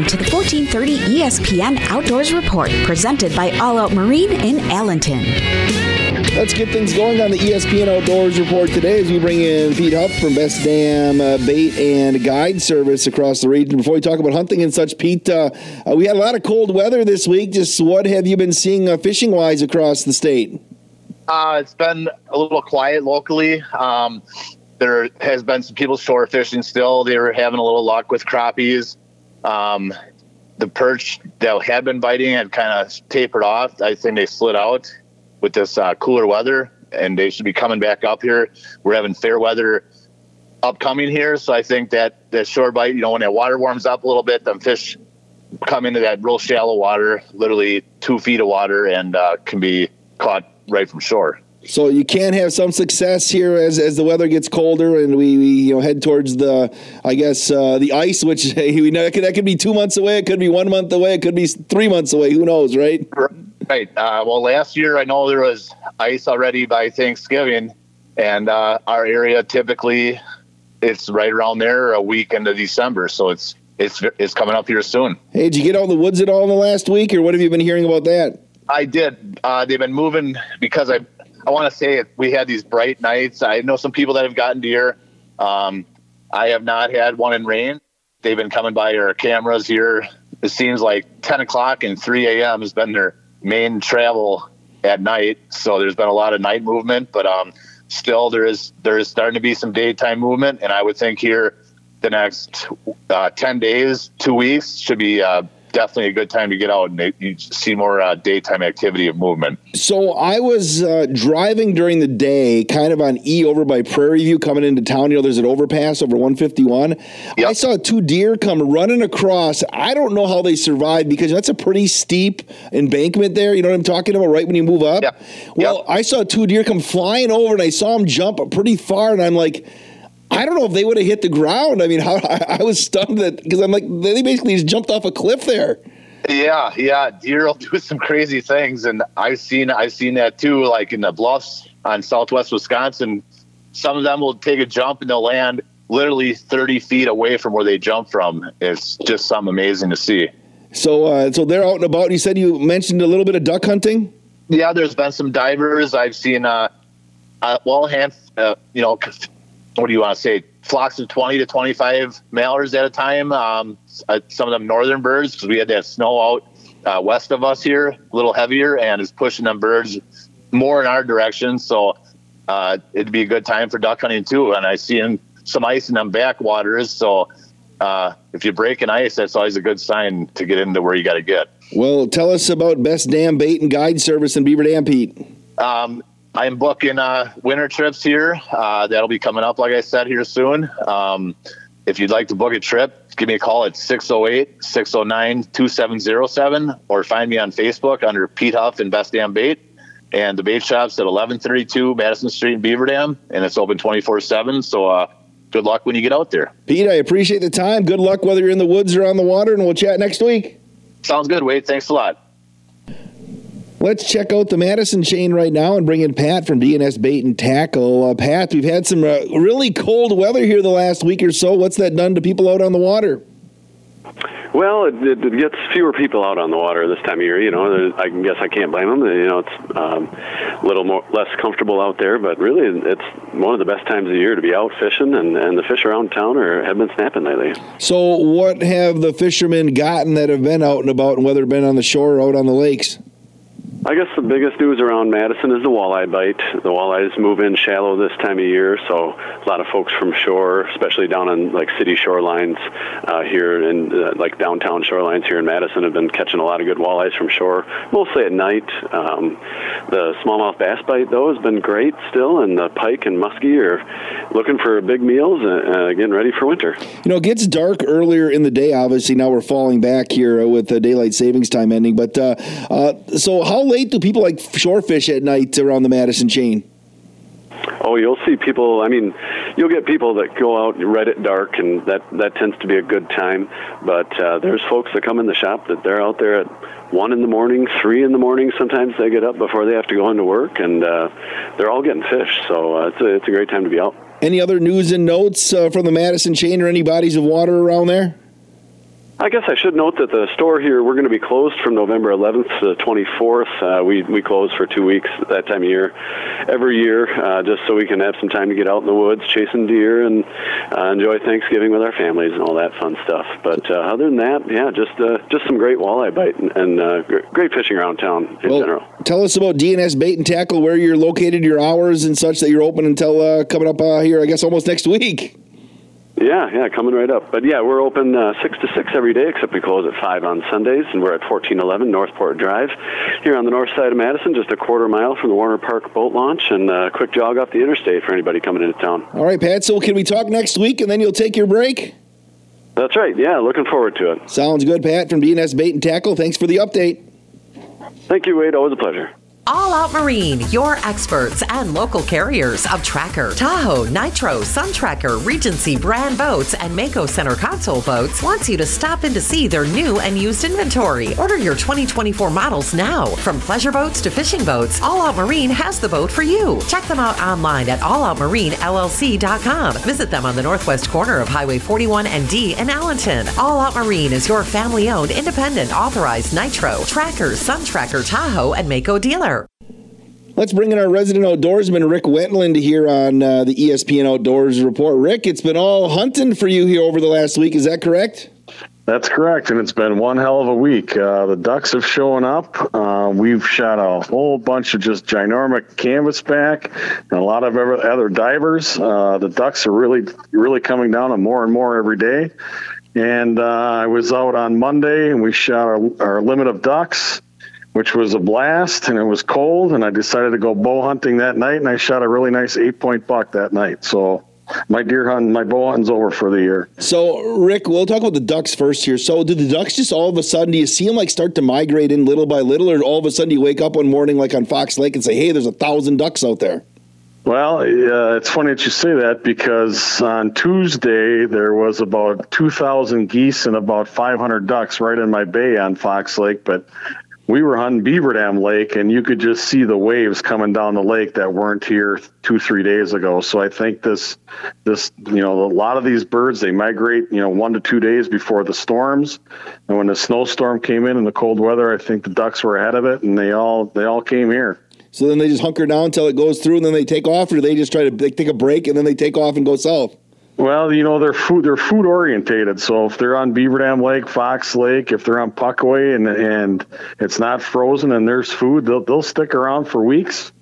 Welcome to the 1430 ESPN Outdoors Report, presented by All Out Marine in Allenton. Let's get things going on the ESPN Outdoors Report today as we bring in Pete Hupp from Best Dam Bait and Guide Service across the region. Before we talk about hunting and such, Pete, we had a lot of cold weather this week. Just what have you been seeing fishing-wise across the state? It's been a little quiet locally. There has been some people shore fishing still. They were having a little luck with crappies. The perch that had been biting had kind of tapered off. I think they slid out with this cooler weather, and they should be coming back up here. We're having fair weather upcoming here, so I think that the shore bite, you know, when that water warms up a little bit, them fish come into that real shallow water, literally 2 feet of water, and can be caught right from shore. So you can have some success here as the weather gets colder and we you know, head towards the, I guess, the ice, which we know that could be 2 months away. It could be 1 month away. It could be 3 months away. Who knows, right? Right. Well, last year I know there was ice already by Thanksgiving, and our area typically it's right around there a week into December, so it's coming up here soon. Hey, did you get out in the woods at all in the last week, or what have you been hearing about that? I did. They've been moving because I want to say we had these bright nights. I know some people that have gotten deer. I have not had one in rain. They've been coming by our cameras here. It seems like 10 o'clock and 3 a.m. has been their main travel at night. So there's been a lot of night movement, but still there is starting to be some daytime movement. And I would think here the next 10 days, 2 weeks should be definitely a good time to get out and you see more daytime activity of movement. So I was driving during the day kind of on E over by Prairie View coming into town. You know, there's an overpass over 151. Yep. I saw 2 deer come running across. I don't know how they survived because that's a pretty steep embankment there. You know what I'm talking about, right when you move up? Yep. Well, yep. I saw 2 deer come flying over and I saw them jump pretty far and I'm like, I don't know if they would have hit the ground. I mean, I was stunned because I'm like, they basically just jumped off a cliff there. Yeah, deer will do some crazy things, and I've seen that too. Like in the bluffs on Southwest Wisconsin, some of them will take a jump and they'll land literally 30 feet away from where they jumped from. It's just something amazing to see. So they're out and about. You said you mentioned a little bit of duck hunting. Yeah, there's been some divers. I've seen what do you want to say? Flocks of 20 to 25 mallards at a time. Some of them northern birds, because we had that snow out west of us here, a little heavier, and it's pushing them birds more in our direction. So it'd be a good time for duck hunting too. And I see some ice in them backwaters. So if you break an ice, that's always a good sign to get into where you got to get. Well, tell us about Best Dam Bait and Guide Service in Beaver Dam, Pete. I'm booking winter trips here. That'll be coming up, like I said, here soon. If you'd like to book a trip, give me a call at 608-609-2707 or find me on Facebook under Pete Huff and Best Dam Bait. And the bait shop's at 1132 Madison Street in Beaver Dam, and it's open 24/7. So good luck when you get out there. Pete, I appreciate the time. Good luck whether you're in the woods or on the water, and we'll chat next week. Sounds good, Wade. Thanks a lot. Let's check out the Madison Chain right now and bring in Pat from D&S Bait and Tackle. Pat, we've had some really cold weather here the last week or so. What's that done to people out on the water? Well, it gets fewer people out on the water this time of year. You know, I guess I can't blame them. You know, it's a little more less comfortable out there, but really, it's one of the best times of the year to be out fishing, and the fish around town have been snapping lately. So, what have the fishermen gotten that have been out and about, and whether been on the shore or out on the lakes? I guess the biggest news around Madison is the walleye bite. The walleyes move in shallow this time of year, so a lot of folks from shore, especially down on like city shorelines here in like downtown shorelines here in Madison, have been catching a lot of good walleyes from shore, mostly at night. The smallmouth bass bite, though, has been great still, and the pike and muskie are looking for big meals and getting ready for winter. You know, it gets dark earlier in the day, obviously. Now we're falling back here with the daylight savings time ending, but so how late do people like shore fish at night around the Madison Chain? Oh, you'll see people. I mean, you'll get people that go out right at dark, and that tends to be a good time. But there's folks that come in the shop that they're out there at 1 in the morning, 3 in the morning. Sometimes they get up before they have to go into work, and they're all getting fish. So it's a great time to be out. Any other news and notes from the Madison Chain or any bodies of water around there? I guess I should note that the store here, we're going to be closed from November 11th to the 24th. We close for 2 weeks that time of year, every year, just so we can have some time to get out in the woods chasing deer and enjoy Thanksgiving with our families and all that fun stuff. But other than that, yeah, just some great walleye bite and great fishing around town in general. Tell us about D&S Bait and Tackle, where you're located, your hours and such that you're open until coming up here, I guess, almost next week. Yeah, coming right up. But, yeah, we're open 6 to 6 every day, except we close at 5 on Sundays, and we're at 1411 Northport Drive here on the north side of Madison, just a quarter mile from the Warner Park boat launch, and a quick jog off the interstate for anybody coming into town. All right, Pat, so can we talk next week, and then you'll take your break? That's right, yeah, looking forward to it. Sounds good, Pat, from D&S Bait and Tackle. Thanks for the update. Thank you, Wade. Always a pleasure. All Out Marine, your experts and local carriers of Tracker, Tahoe, Nitro, Sun Tracker, Regency brand boats, and Mako Center console boats wants you to stop in to see their new and used inventory. Order your 2024 models now. From pleasure boats to fishing boats, All Out Marine has the boat for you. Check them out online at AllOutMarineLLC.com. Visit them on the northwest corner of Highway 41 and D in Allenton. All Out Marine is your family-owned, independent, authorized Nitro, Tracker, Sun Tracker, Tahoe, and Mako dealer. Let's bring in our resident outdoorsman, Rick Wentland, here on the ESPN Outdoors Report. Rick, it's been all hunting for you here over the last week. Is that correct? That's correct, and it's been one hell of a week. The ducks have shown up. We've shot a whole bunch of just ginormous canvasback and a lot of other divers. The ducks are really, really coming down more and more every day. And I was out on Monday, and we shot our limit of ducks, which was a blast, and it was cold, and I decided to go bow hunting that night, and I shot a really nice 8-point buck that night. So my deer hunting, my bow hunting's over for the year. So, Rick, we'll talk about the ducks first here. So do the ducks just all of a sudden, do you see them like start to migrate in little by little, or all of a sudden do you wake up one morning like on Fox Lake and say, hey, there's 1,000 ducks out there? Well, it's funny that you say that, because on Tuesday there was about 2,000 geese and about 500 ducks right in my bay on Fox Lake, but we were hunting Beaver Dam Lake, and you could just see the waves coming down the lake that weren't here 2-3 days ago. So I think this, you know, a lot of these birds, they migrate, you know, 1 to 2 days before the storms. And when the snowstorm came in and the cold weather, I think the ducks were ahead of it, and they all came here. So then they just hunker down until it goes through, and then they take off, or do they just try to take a break and then they take off and go south? Well, you know, they're food orientated. So if they're on Beaver Dam Lake, Fox Lake, if they're on Puckaway and it's not frozen and there's food, they'll stick around for weeks.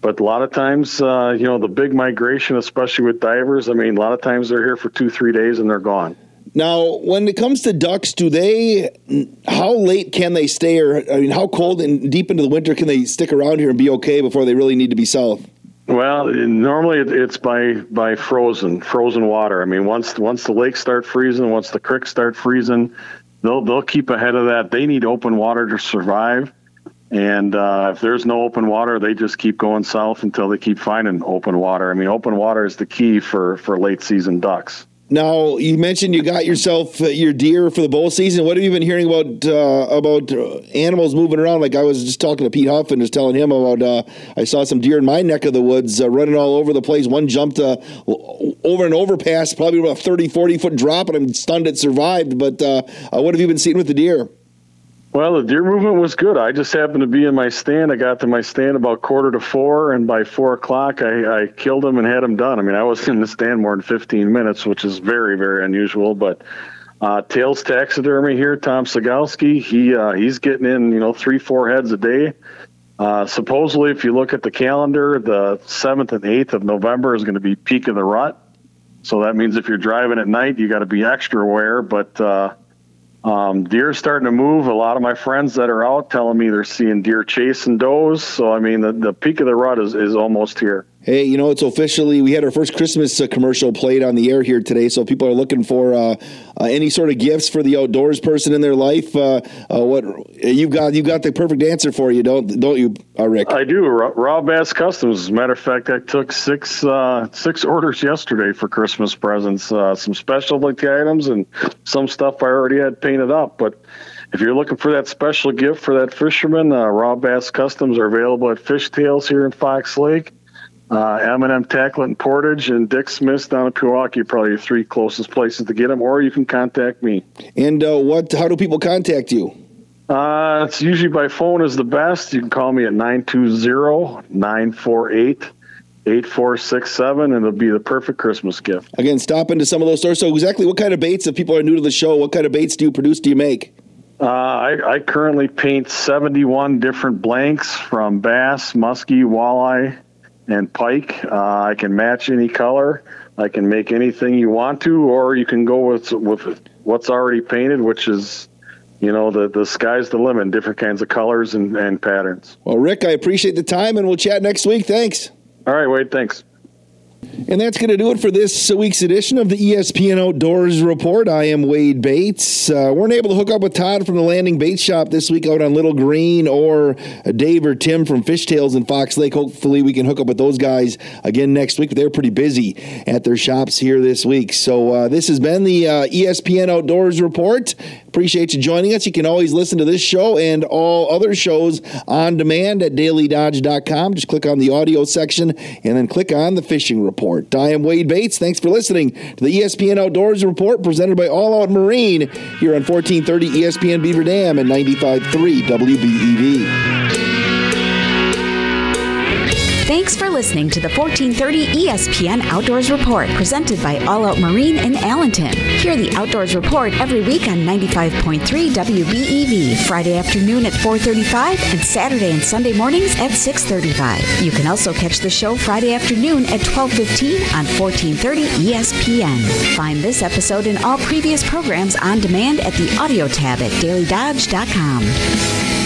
But a lot of times, you know, the big migration, especially with divers, I mean, a lot of times they're here for 2-3 days and they're gone. Now, when it comes to ducks, how late can they stay, or I mean, how cold and deep into the winter can they stick around here and be okay before they really need to be south? Well, normally it's by frozen water. I mean, once the lakes start freezing, once the creeks start freezing, they'll keep ahead of that. They need open water to survive, and if there's no open water, they just keep going south until they keep finding open water. I mean, open water is the key for late season ducks. Now, you mentioned you got yourself your deer for the bow season. What have you been hearing about animals moving around? Like, I was just talking to Pete Hupp and just telling him about I saw some deer in my neck of the woods running all over the place. One jumped over an overpass, probably about a 30, 40-foot drop, and I'm stunned it survived. But what have you been seeing with the deer? Well, the deer movement was good. I just happened to be in my stand. I got to my stand about 4:45, and by 4:00, I killed him and had him done. I mean, I was in the stand more than 15 minutes, which is very, very unusual. But Tails Taxidermy here, Tom Sagowski, he's getting in, you know, 3-4 heads a day. Supposedly, if you look at the calendar, the 7th and 8th of November is going to be peak of the rut. So that means if you're driving at night, you got to be extra aware. But deer starting to move. A lot of my friends that are out telling me they're seeing deer chasing does. So, I mean, the peak of the rut is almost here. Hey, you know, it's officially, we had our first Christmas commercial played on the air here today, so people are looking for any sort of gifts for the outdoors person in their life. What you've got the perfect answer for you, don't you, Rick? I do. Raw Bass Customs. As a matter of fact, I took six orders yesterday for Christmas presents, some specialty items and some stuff I already had painted up, but if you're looking for that special gift for that fisherman, Raw Bass Customs are available at Fishtails here in Fox Lake. M&M Tackleton, Portage, and Dick Smith down in Pewaukee are probably the three closest places to get them, or you can contact me. And how do people contact you? It's usually by phone is the best. You can call me at 920-948-8467, and it'll be the perfect Christmas gift. Again, stop into some of those stores. So exactly what kind of baits, if people are new to the show, what kind of baits do you produce, do you make? I currently paint 71 different blanks from bass, muskie, walleye, and pike. I can match any color. I can make anything you want to, or you can go with what's already painted, which is, you know, the sky's the limit, different kinds of colors and patterns. Well, Rick, I appreciate the time, and we'll chat next week. Thanks. All right, Wade, thanks. And that's going to do it for this week's edition of the ESPN Outdoors Report. I am Wade Bates. Weren't able to hook up with Todd from the Landing Bait Shop this week out on Little Green, or Dave or Tim from Fishtails in Fox Lake. Hopefully we can hook up with those guys again next week. They're pretty busy at their shops here this week. So this has been the ESPN Outdoors Report. Appreciate you joining us. You can always listen to this show and all other shows on demand at DailyDodge.com. Just click on the audio section and then click on the fishing report. I am Wade Bates. Thanks for listening to the ESPN Outdoors Report presented by All Out Marine here on 1430 ESPN Beaver Dam and 95.3 WBEV. Thanks for listening to the 1430 ESPN Outdoors Report presented by All Out Marine in Allenton. Hear the Outdoors Report every week on 95.3 WBEV, Friday afternoon at 4:35 and Saturday and Sunday mornings at 6:35. You can also catch the show Friday afternoon at 12:15 on 1430 ESPN. Find this episode and all previous programs on demand at the audio tab at DailyDodge.com.